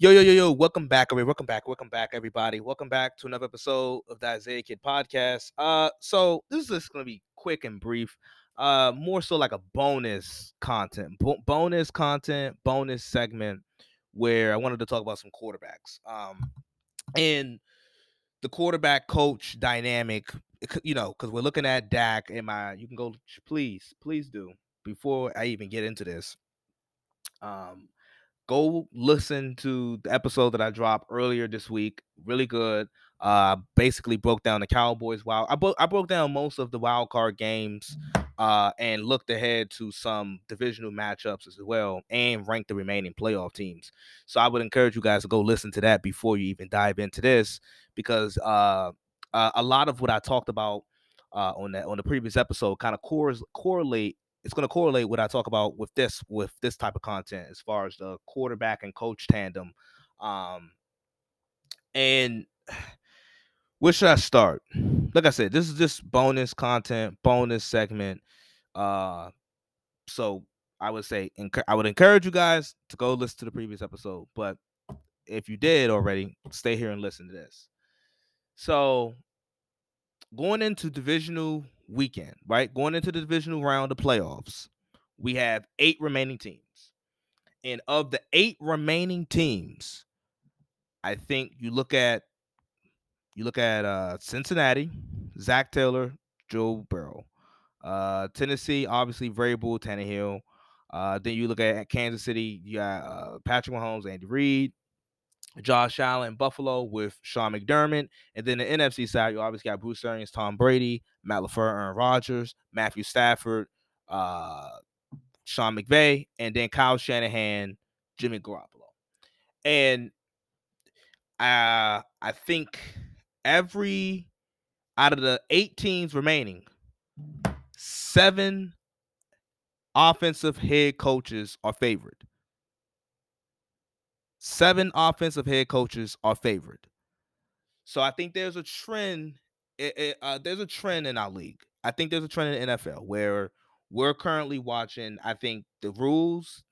Yo, welcome back, everybody. Welcome back to another episode of the Isaiah Kid Podcast. So this is just going to be quick and brief, more so like a bonus segment where I wanted to talk about some quarterbacks. And the quarterback coach dynamic, you know, because we're looking at Dak and you can go, please do, before I even get into this. Go listen to the episode that I dropped earlier this week. Really good. Basically broke down the Cowboys wild. I broke down most of the wild card games and looked ahead to some divisional matchups as well and ranked the remaining playoff teams. So I would encourage you guys to go listen to that before you even dive into this, because a lot of what I talked about on the previous episode kind of correlate. It's going to correlate what I talk about with this type of content as far as the quarterback and coach tandem. And where should I start? Like I said, this is just bonus content, bonus segment. So I would say I would encourage you guys to go listen to the previous episode. But if you did already, stay here and listen to this. So going into divisional weekend, right? Going into the divisional round of playoffs, we have 8 remaining teams. And of the 8 remaining teams, I think you look at Cincinnati, Zach Taylor, Joe Burrow, Tennessee, obviously Vrabel, Tannehill. Then you look at Kansas City, you got Patrick Mahomes, Andy Reid, Josh Allen, Buffalo with Sean McDermott. And then the NFC side, you obviously got Bruce Arians, Tom Brady, Matt LaFleur, Aaron Rodgers, Matthew Stafford, Sean McVay, and then Kyle Shanahan, Jimmy Garoppolo. And I think every out of the 8 teams remaining, 7 offensive head coaches are favored. 7 offensive head coaches are favored. So I think there's a trend. There's a trend in our league. I think there's a trend in the NFL where we're currently watching. I think the rules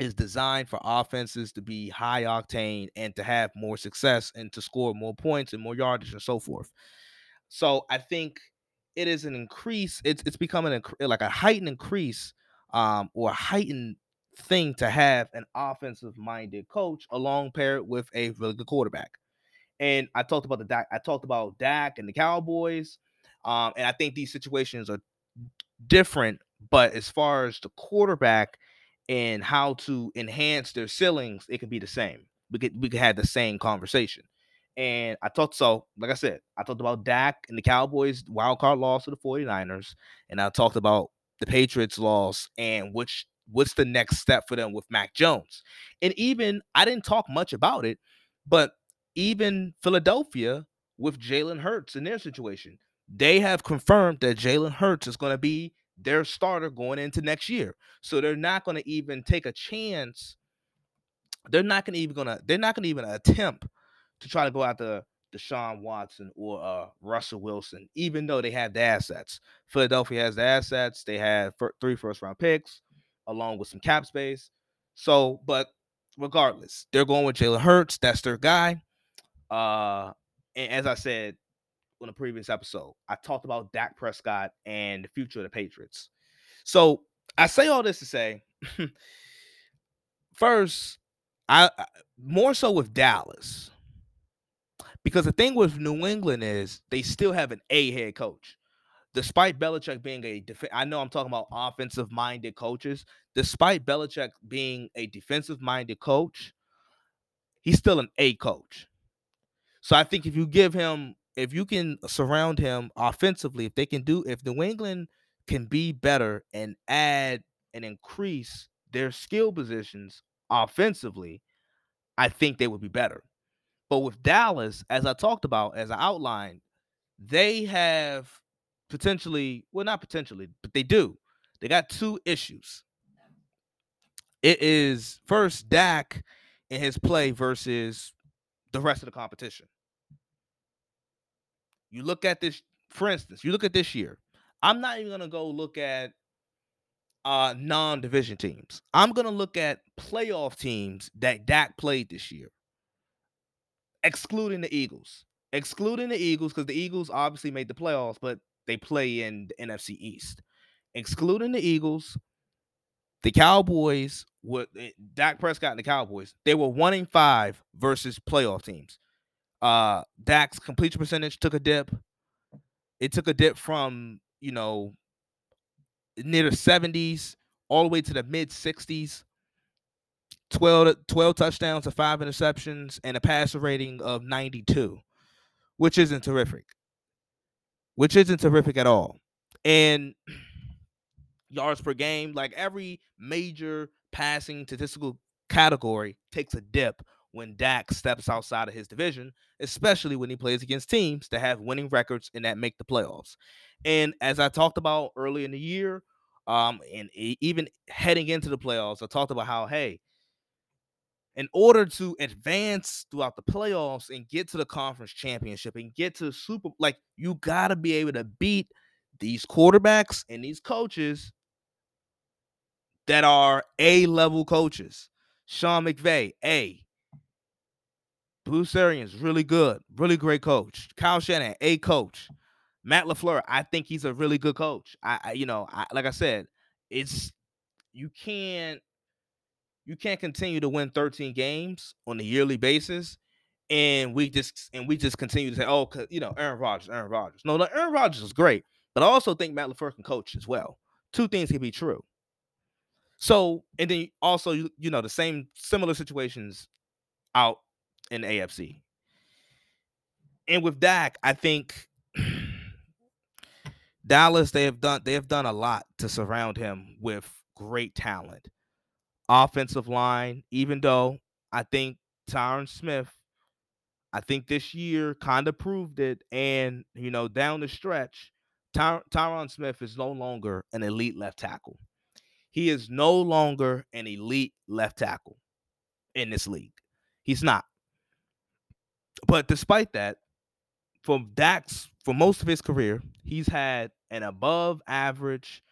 is designed for offenses to be high octane and to have more success and to score more points and more yardage and so forth. So I think it is an increase. It's becoming like a heightened increase or a heightened thing to have an offensive-minded coach along paired with a really good quarterback. And I talked about Dak and the Cowboys, and I think these situations are different. But as far as the quarterback and how to enhance their ceilings, it could be the same. We could have the same conversation. And like I said, I talked about Dak and the Cowboys' wild card loss to the 49ers, and I talked about the Patriots' loss and what's the next step for them with Mac Jones. And even, I didn't talk much about it, but even Philadelphia with Jalen Hurts in their situation, they have confirmed that Jalen Hurts is going to be their starter going into next year. So they're not going to even take a chance. They're not going to even attempt to try to go after Deshaun Watson or Russell Wilson, even though they have the assets. Philadelphia has the assets. They have 3 first-round picks, along with some cap space. So, but regardless, they're going with Jalen Hurts. That's their guy. And as I said on the previous episode, I talked about Dak Prescott and the future of the Patriots. So I say all this to say, first, I more so with Dallas, because the thing with New England is they still have an A head coach. Despite Belichick being I know I'm talking about offensive-minded coaches. Despite Belichick being a defensive-minded coach, he's still an A coach. So I think if you can surround him offensively, if New England can be better and add and increase their skill positions offensively, I think they would be better. But with Dallas, as I outlined, they have they do. They got 2 issues. It is first Dak in his play versus the rest of the competition. You look at this, for instance, you look at this year. I'm not even going to go look at non-division teams. I'm going to look at playoff teams that Dak played this year, excluding the Eagles. Excluding the Eagles, because the Eagles obviously made the playoffs, but they play in the NFC East. Excluding the Eagles, the Cowboys, Dak Prescott and the Cowboys, they were 1-5 versus playoff teams. Dak's completion percentage took a dip. It took a dip from, you know, near the 70s all the way to the mid-60s. 12 touchdowns to 5 interceptions and a passer rating of 92, which isn't terrific at all. And yards per game, like every major passing statistical category takes a dip when Dak steps outside of his division, especially when he plays against teams that have winning records and that make the playoffs. And as I talked about early in the year, and even heading into the playoffs, I talked about how, hey, in order to advance throughout the playoffs and get to the conference championship and get to the Super, like, you got to be able to beat these quarterbacks and these coaches that are A-level coaches. Sean McVay, A. Bruce Arians, really good, really great coach. Kyle Shanahan, a coach. Matt LaFleur, I think he's a really good coach. Like I said, it's you can't continue to win 13 games on a yearly basis, and we just continue to say, oh, you know, Aaron Rodgers. No, Aaron Rodgers is great, but I also think Matt LaFleur can coach as well. Two things can be true. So, and then also you know the similar situations out in the AFC. And with Dak, I think Dallas, they have done a lot to surround him with great talent. Offensive line, even though I think Tyron Smith, I think this year kind of proved it. And, you know, down the stretch, Tyron Smith is no longer an elite left tackle. He is no longer an elite left tackle in this league. He's not. But despite that, for most of his career, he's had an above-average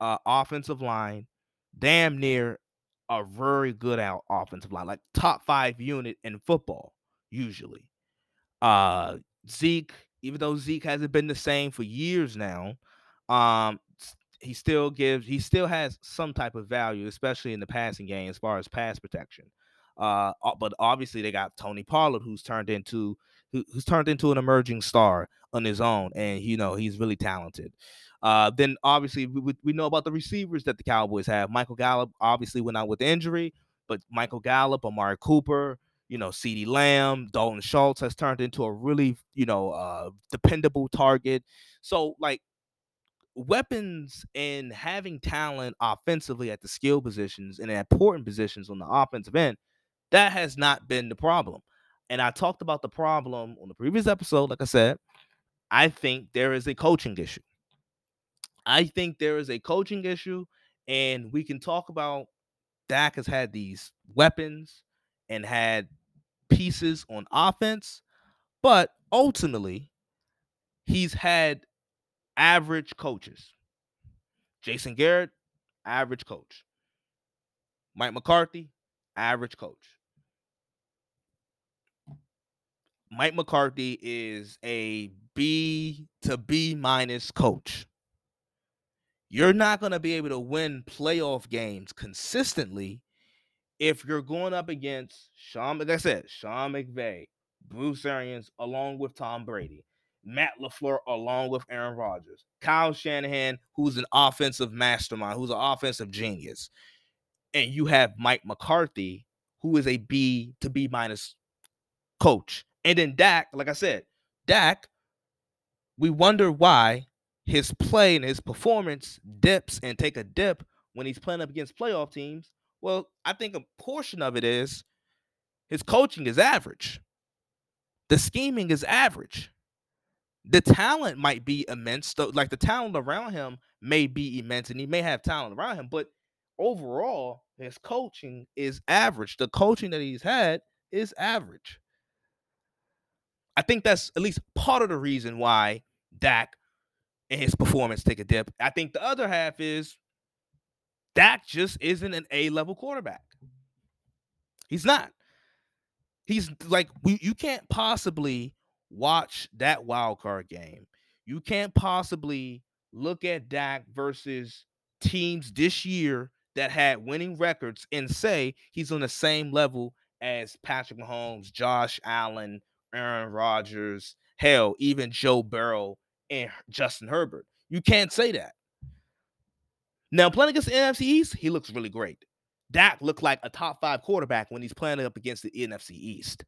offensive line, damn near a very good offensive line, like top-5 unit in football usually. Zeke, even though Zeke hasn't been the same for years now, he still has some type of value, especially in the passing game as far as pass protection. But obviously they got Tony Pollard, who's turned into an emerging star on his own, and you know he's really talented. Then obviously we know about the receivers that the Cowboys have. Michael Gallup obviously went out with injury, but Michael Gallup, Amari Cooper, you know, CeeDee Lamb, Dalton Schultz has turned into a really, you know, dependable target. So like weapons and having talent offensively at the skill positions and important positions on the offensive end. That has not been the problem. And I talked about the problem on the previous episode. Like I said, I think there is a coaching issue. And we can talk about Dak has had these weapons and had pieces on offense. But ultimately, he's had average coaches. Jason Garrett, average coach. Mike McCarthy, average coach. Mike McCarthy is a B to B- coach. You're not going to be able to win playoff games consistently if you're going up against Sean McVay, Bruce Arians, along with Tom Brady, Matt LaFleur, along with Aaron Rodgers, Kyle Shanahan, who's an offensive mastermind, who's an offensive genius, and you have Mike McCarthy, who is a B to B- coach. And then Dak, like I said, we wonder why his play and his performance dips and take a dip when he's playing up against playoff teams. Well, I think a portion of it is his coaching is average. The scheming is average. The talent might be immense. Like the talent around him may be immense, and he may have talent around him, but overall, his coaching is average. The coaching that he's had is average. I think that's at least part of the reason why Dak and his performance take a dip. I think the other half is Dak just isn't an A-level quarterback. He's not. He's like, you can't possibly watch that wild card game. You can't possibly look at Dak versus teams this year that had winning records and say he's on the same level as Patrick Mahomes, Josh Allen, Aaron Rodgers, hell, even Joe Burrow and Justin Herbert. You can't say that. Now, playing against the NFC East, he looks really great. Dak looked like a top-5 quarterback when he's playing up against the NFC East.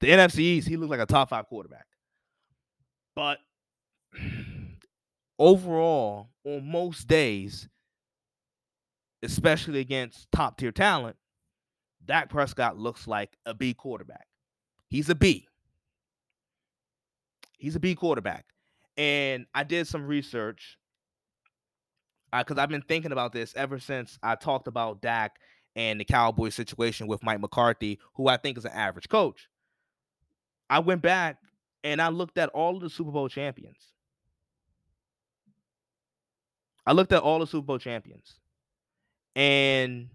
The NFC East, he looked like a top-5 quarterback. But overall, on most days, especially against top-tier talent, Dak Prescott looks like a B quarterback. He's a B. He's a B quarterback. And I did some research because I've been thinking about this ever since I talked about Dak and the Cowboys situation with Mike McCarthy, who I think is an average coach. I went back and I looked at all of the Super Bowl champions. And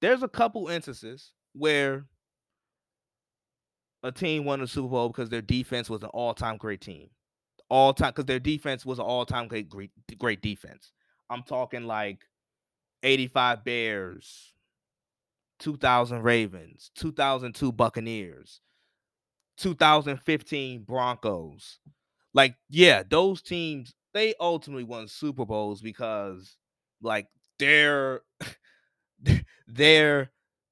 there's a couple instances where a team won the Super Bowl because their defense was an all-time great team. Great defense. I'm talking like 85 Bears, 2000 Ravens, 2002 Buccaneers, 2015 Broncos. Like, yeah, those teams, they ultimately won Super Bowls because, like, their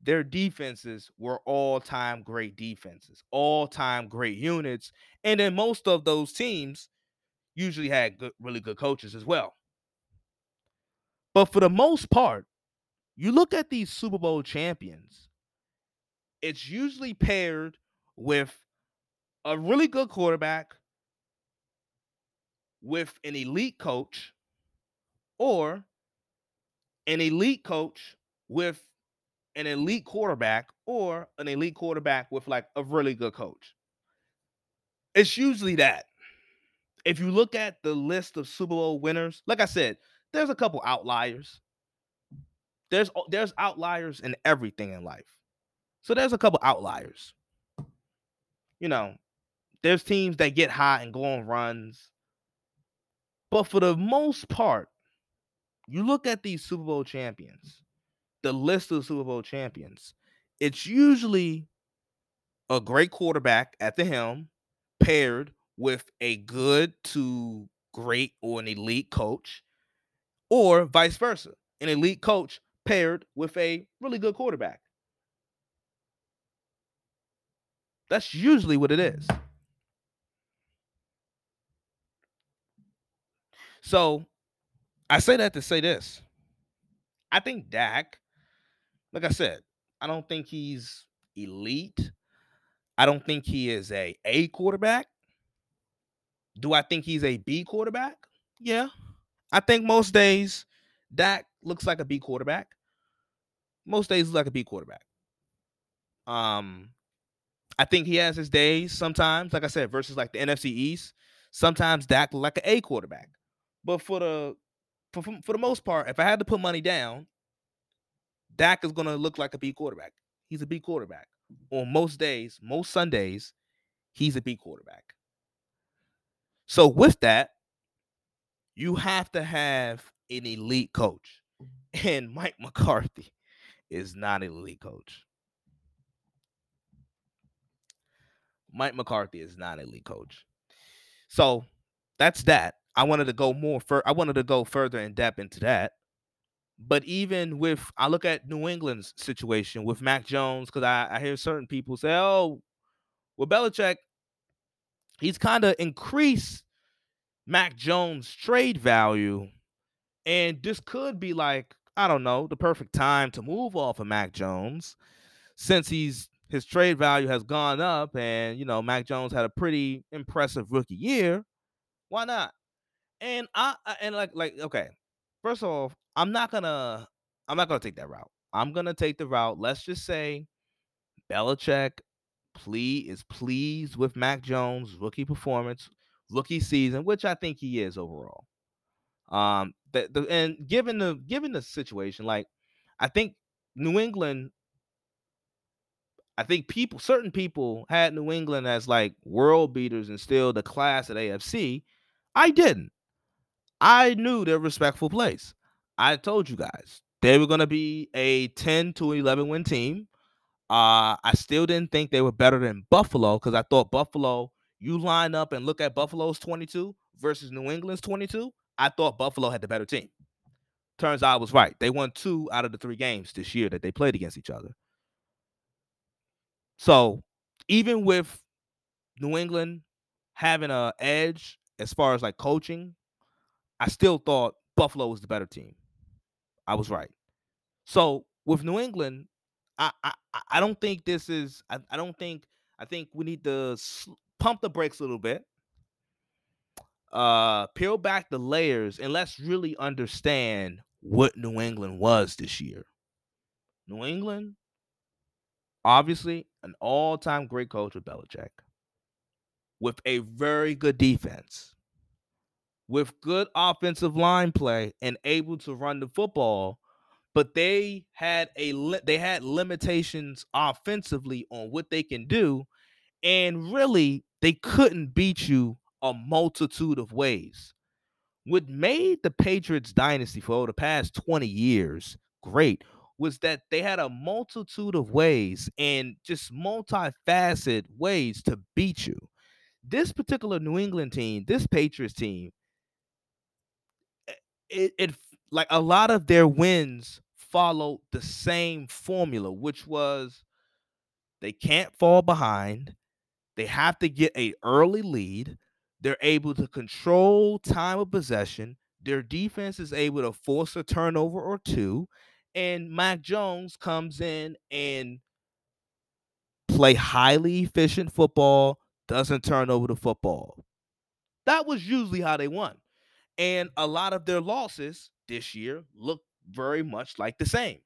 defenses were all-time great defenses, all-time great units. And then most of those teams usually had really good coaches as well. But for the most part, you look at these Super Bowl champions, it's usually paired with a really good quarterback, with an elite coach, or an elite coach with an elite quarterback, or an elite quarterback with like a really good coach. It's usually that. If you look at the list of Super Bowl winners, like I said, there's a couple outliers. There's outliers in everything in life. So there's a couple outliers. You know, there's teams that get hot and go on runs. But for the most part, you look at these Super Bowl champions, the list of Super Bowl champions, it's usually a great quarterback at the helm paired with a good to great or an elite coach, or vice versa, an elite coach paired with a really good quarterback. That's usually what it is. So I say that to say this. I think Dak, like I said, I don't think he's elite. I don't think he is an A quarterback. Do I think he's a B quarterback? Yeah. I think most days Dak looks like a B quarterback. I think he has his days sometimes, like I said, versus like the NFC East. Sometimes Dak looks like an A quarterback. But for the most part, if I had to put money down, Dak is going to look like a B quarterback. He's a B quarterback. On most days, most Sundays, he's a B quarterback. So with that, you have to have an elite coach. And Mike McCarthy is not an elite coach. So that's that. I wanted to go further in depth into that. But even with, I look at New England's situation with Mac Jones, because I hear certain people say, oh, well, Belichick, he's kind of increased Mac Jones' trade value. And this could be like, I don't know, the perfect time to move off of Mac Jones, since his trade value has gone up and, you know, Mac Jones had a pretty impressive rookie year. Why not? And okay, first of all, I'm not gonna take that route. I'm gonna take the route. Let's just say Belichick is pleased with Mac Jones' rookie performance, rookie season, which I think he is overall. And given the situation, like, I think New England, I think certain people had New England as like world beaters and still the class at AFC. I didn't. I knew they're a respectful place. I told you guys they were going to be a 10 to 11 win team. I still didn't think they were better than Buffalo, because I thought Buffalo, you line up and look at Buffalo's 22 versus New England's 22. I thought Buffalo had the better team. Turns out I was right. They won 2 out of the 3 games this year that they played against each other. So even with New England having an edge as far as like coaching, I still thought Buffalo was the better team. I was right. So with New England, I don't think this is – I don't think – I think we need to pump the brakes a little bit, peel back the layers, and let's really understand what New England was this year. New England, obviously an all-time great coach with Belichick, with a very good defense, with good offensive line play and able to run the football, but they had limitations offensively on what they can do, and really they couldn't beat you a multitude of ways. What made the Patriots dynasty for over the past 20 years great was that they had a multitude of ways and just multifaceted ways to beat you. This particular New England team, this Patriots team, it like a lot of their wins followed the same formula, which was they can't fall behind. They have to get an early lead. They're able to control time of possession. Their defense is able to force a turnover or two. And Mac Jones comes in and play highly efficient football, doesn't turn over the football. That was usually how they won. And a lot of their losses this year look very much like the same.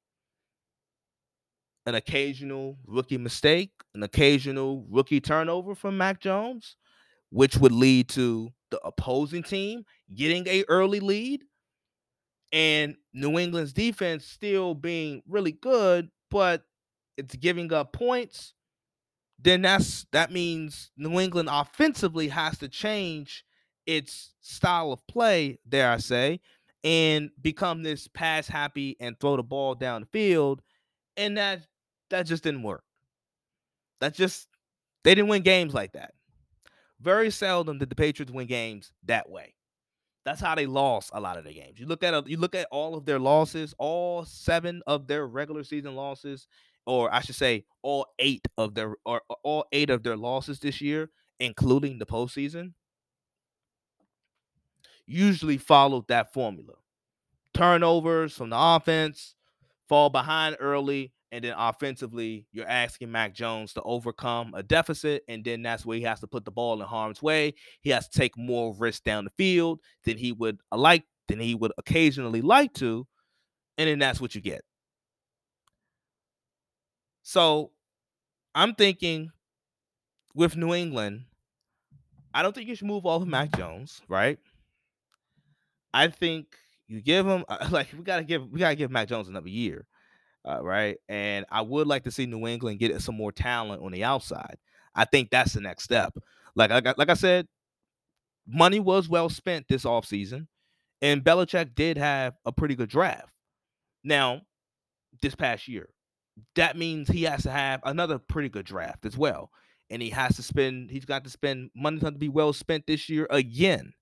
An occasional rookie mistake, an occasional rookie turnover from Mac Jones, which would lead to the opposing team getting an early lead, and New England's defense still being really good, but it's giving up points. Then that means New England offensively has to change its style of play, dare I say, and become this pass happy and throw the ball down the field. And that just didn't work. They didn't win games like that. Very seldom did the Patriots win games that way. That's how they lost a lot of their games. You look at all of their losses, all 7 of their regular season losses, or I should say all 8 of their losses this year, including the postseason, usually followed that formula. Turnovers from the offense, fall behind early, and then offensively, you're asking Mac Jones to overcome a deficit, and then that's where he has to put the ball in harm's way. He has to take more risks down the field than he would occasionally like to, and then that's what you get. So I'm thinking with New England, I don't think you should move off of Mac Jones, right? I think you give him like we gotta give Mac Jones another year, right? And I would like to see New England get some more talent on the outside. I think that's the next step. Like I said, money was well spent this offseason, and Belichick did have a pretty good draft. Now, this past year, that means he has to have another pretty good draft as well, and he's got to spend money to be well spent this year again.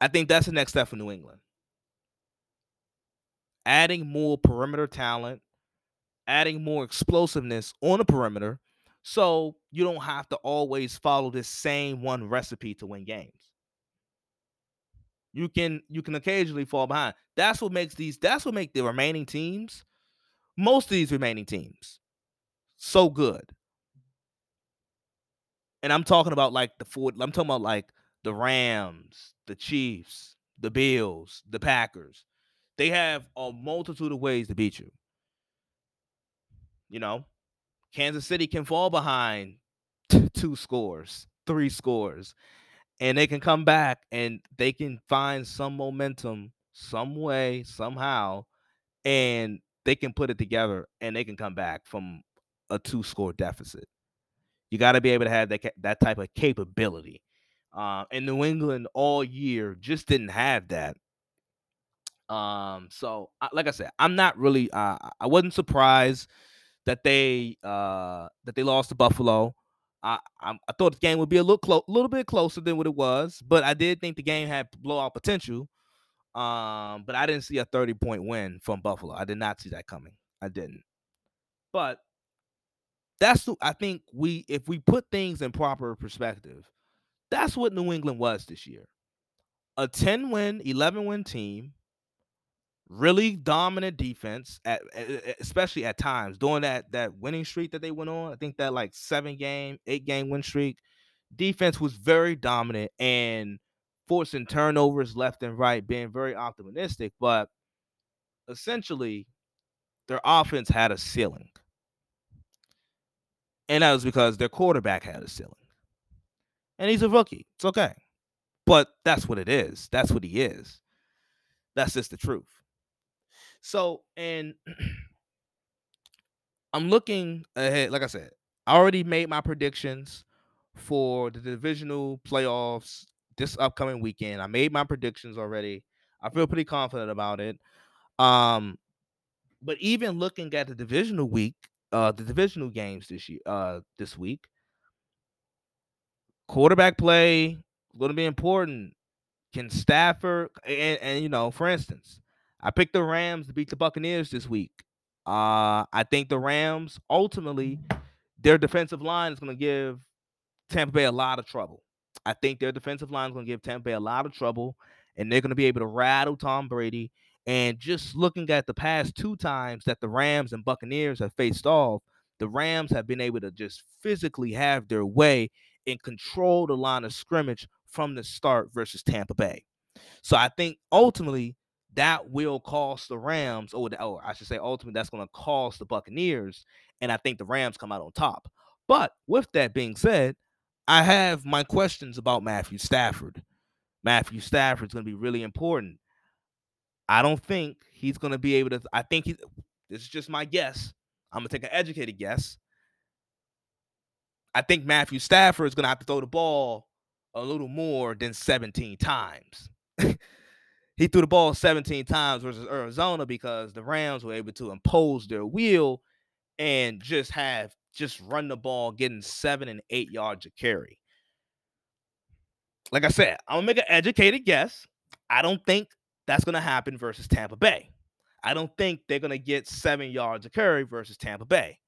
I think that's the next step for New England. Adding more perimeter talent, adding more explosiveness on the perimeter, so you don't have to always follow this same one recipe to win games. You can occasionally fall behind. That's what makes the remaining teams, most of these remaining teams, so good. And I'm talking about the Rams, the Chiefs, the Bills, the Packers. They have a multitude of ways to beat you. You know, Kansas City can fall behind 2 scores, 3 scores, and they can come back and they can find some momentum, some way, somehow, and they can put it together and they can come back from a 2-score deficit. You got to be able to have that type of capability. And New England all year just didn't have that. So, like I said, I'm not really. I wasn't surprised that they lost to Buffalo. I thought the game would be a little bit closer than what it was, but I did think the game had blowout potential. But I didn't see a 30-point win from Buffalo. I did not see that coming. I didn't. But I think if we put things in proper perspective, that's what New England was this year: a 10-win, 11-win team. Really dominant defense, especially at times during that winning streak that they went on. I think that 8-game win streak. Defense was very dominant and forcing turnovers left and right, being very optimistic. But essentially, their offense had a ceiling, and that was because their quarterback had a ceiling, and he's a rookie. It's okay, but that's what it is. That's what he is. That's just the truth. So, and I'm looking ahead. Like I said, I already made my predictions for the divisional playoffs this upcoming weekend. I made my predictions already. I feel pretty confident about it. But even looking at the divisional games this week, quarterback play is going to be important. Can Stafford and for instance, I picked the Rams to beat the Buccaneers this week. I think the Rams, ultimately, their defensive line is going to give Tampa Bay a lot of trouble. I think their defensive line is going to give Tampa Bay a lot of trouble, and they're going to be able to rattle Tom Brady. And just looking at the past two times that the Rams and Buccaneers have faced off, the Rams have been able to just physically have their way and control the line of scrimmage from the start versus Tampa Bay. So I think ultimately, that will cost the Rams, or I should say ultimately that's going to cost the Buccaneers, and I think the Rams come out on top. But with that being said, I have my questions about Matthew Stafford. Matthew Stafford's going to be really important. I don't think he's going to be able to – I think he – this is just my guess. I'm going to take an educated guess. I think Matthew Stafford is going to have to throw the ball a little more than 17 times. He threw the ball 17 times versus Arizona because the Rams were able to impose their will and just run the ball, getting 7 and 8 yards a carry. Like I said, I'm going to make an educated guess. I don't think that's going to happen versus Tampa Bay. I don't think they're going to get 7 yards a carry versus Tampa Bay.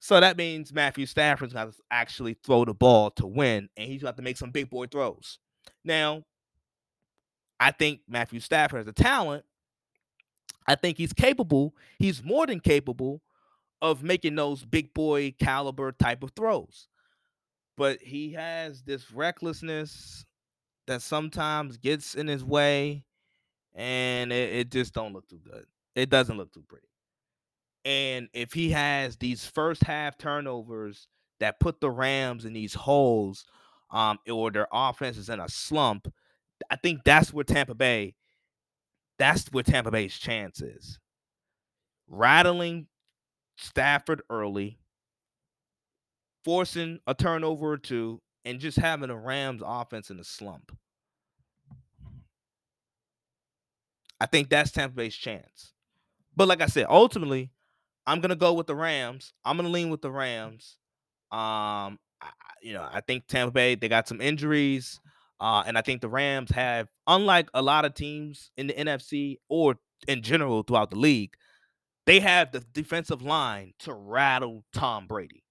So that means Matthew Stafford's going to actually throw the ball to win, and he's going to have to make some big boy throws. Now, I think Matthew Stafford has the talent. I think he's capable. He's more than capable of making those big boy caliber type of throws. But he has this recklessness that sometimes gets in his way, and it just don't look too good. It doesn't look too pretty. And if he has these first half turnovers that put the Rams in these holes, or their offense is in a slump, I think that's where Tampa Bay's chance is. Rattling Stafford early, forcing a turnover or two, and just having a Rams offense in a slump. I think that's Tampa Bay's chance. But like I said, ultimately, I'm going to go with the Rams. I'm going to lean with the Rams. I think Tampa Bay, they got some injuries. And I think the Rams have, unlike a lot of teams in the NFC or in general throughout the league, they have the defensive line to rattle Tom Brady.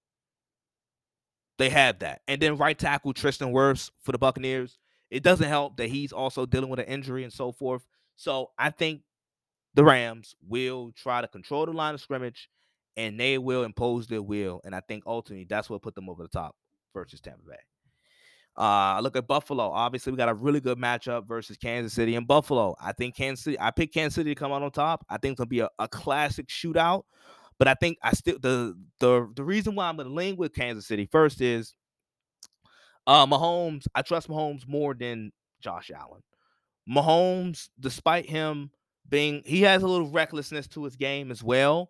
They have that. And then right tackle Tristan Wirfs for the Buccaneers. It doesn't help that he's also dealing with an injury and so forth. So I think the Rams will try to control the line of scrimmage, and they will impose their will. And I think ultimately that's what put them over the top versus Tampa Bay. I look at Buffalo. Obviously, we got a really good matchup versus Kansas City and Buffalo. I think I picked Kansas City to come out on top. I think it's gonna be a classic shootout. But I think I still the reason why I'm gonna lean with Kansas City first is Mahomes, I trust Mahomes more than Josh Allen. Mahomes, despite him being, he has a little recklessness to his game as well.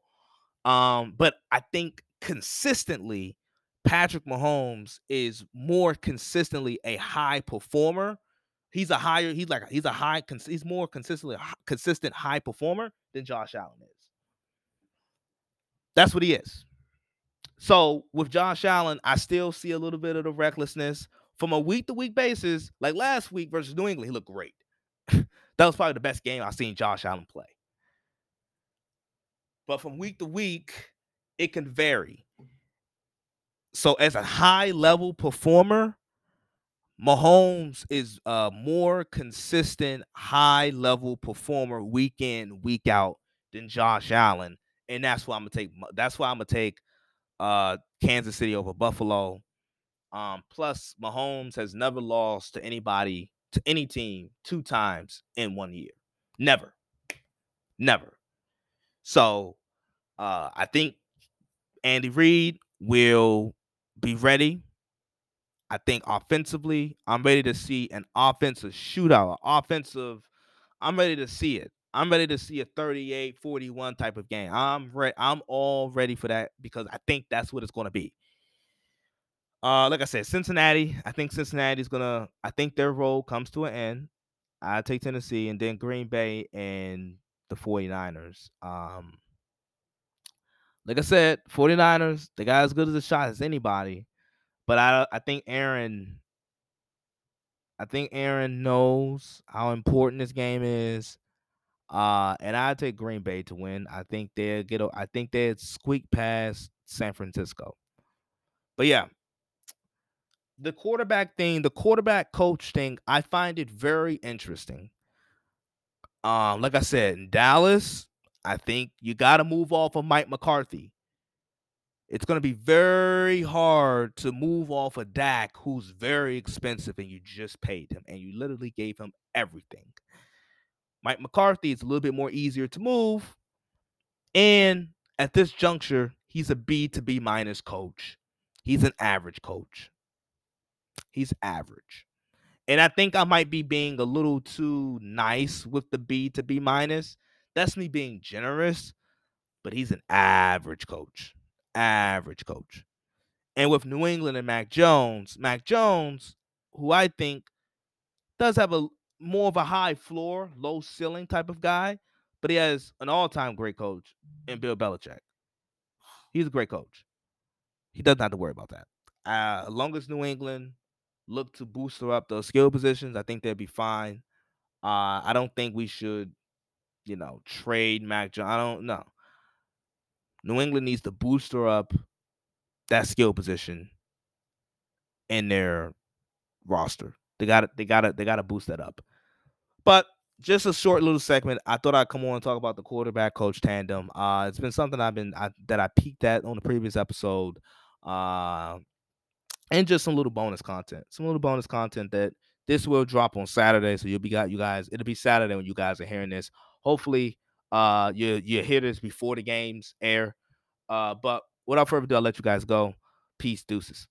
But I think consistently, Patrick Mahomes is more consistently a high performer. He's more consistently consistent high performer than Josh Allen is. That's what he is. So with Josh Allen, I still see a little bit of the recklessness from a week-to-week basis. Like last week versus New England, he looked great. That was probably the best game I've seen Josh Allen play. But from week to week, it can vary. So as a high-level performer, Mahomes is a more consistent high-level performer week in, week out than Josh Allen. And that's why I'm going to take Kansas City over Buffalo. Plus, Mahomes has never lost to anybody, to any team, 2 times in 1 year. Never. So I think Andy Reid will be ready. I think offensively, I'm ready to see an offensive shootout. I'm ready to see it. I'm ready to see a 38-41 type of game. I'm all ready for that because I think that's what it's going to be. Like I said, Cincinnati. I think Cincinnati's gonna. I think their role comes to an end. I take Tennessee and then Green Bay and the 49ers. Like I said, 49ers. They got as good as a shot as anybody. But I think Aaron knows how important this game is. And I take Green Bay to win. I think they'll squeak past San Francisco. But yeah, the quarterback coach thing, I find it very interesting. Like I said, in Dallas, I think you got to move off of Mike McCarthy. It's going to be very hard to move off of Dak, who's very expensive, and you just paid him, and you literally gave him everything. Mike McCarthy is a little bit more easier to move. And at this juncture, he's a B to B minus coach. He's an average coach. He's average. And I think I might be being a little too nice with the B to B minus. That's me being generous, but he's an average coach. And with New England and Mac Jones, who I think does have a more of a high floor, low ceiling type of guy, but he has an all-time great coach in Bill Belichick. He's a great coach. He doesn't have to worry about that. As long as New England look to booster up those skill positions, I think they'll be fine. I don't think we should, trade Mac Jones. I don't know. New England needs to booster up that skill position in their roster. They gotta boost that up. But just a short little segment. I thought I'd come on and talk about the quarterback coach tandem. It's been something I peeked at on the previous episode, and just some little bonus content that this will drop on Saturday. So it'll be Saturday when you guys are hearing this. Hopefully, you hear this before the games air. But without further ado, I'll let you guys go. Peace, deuces.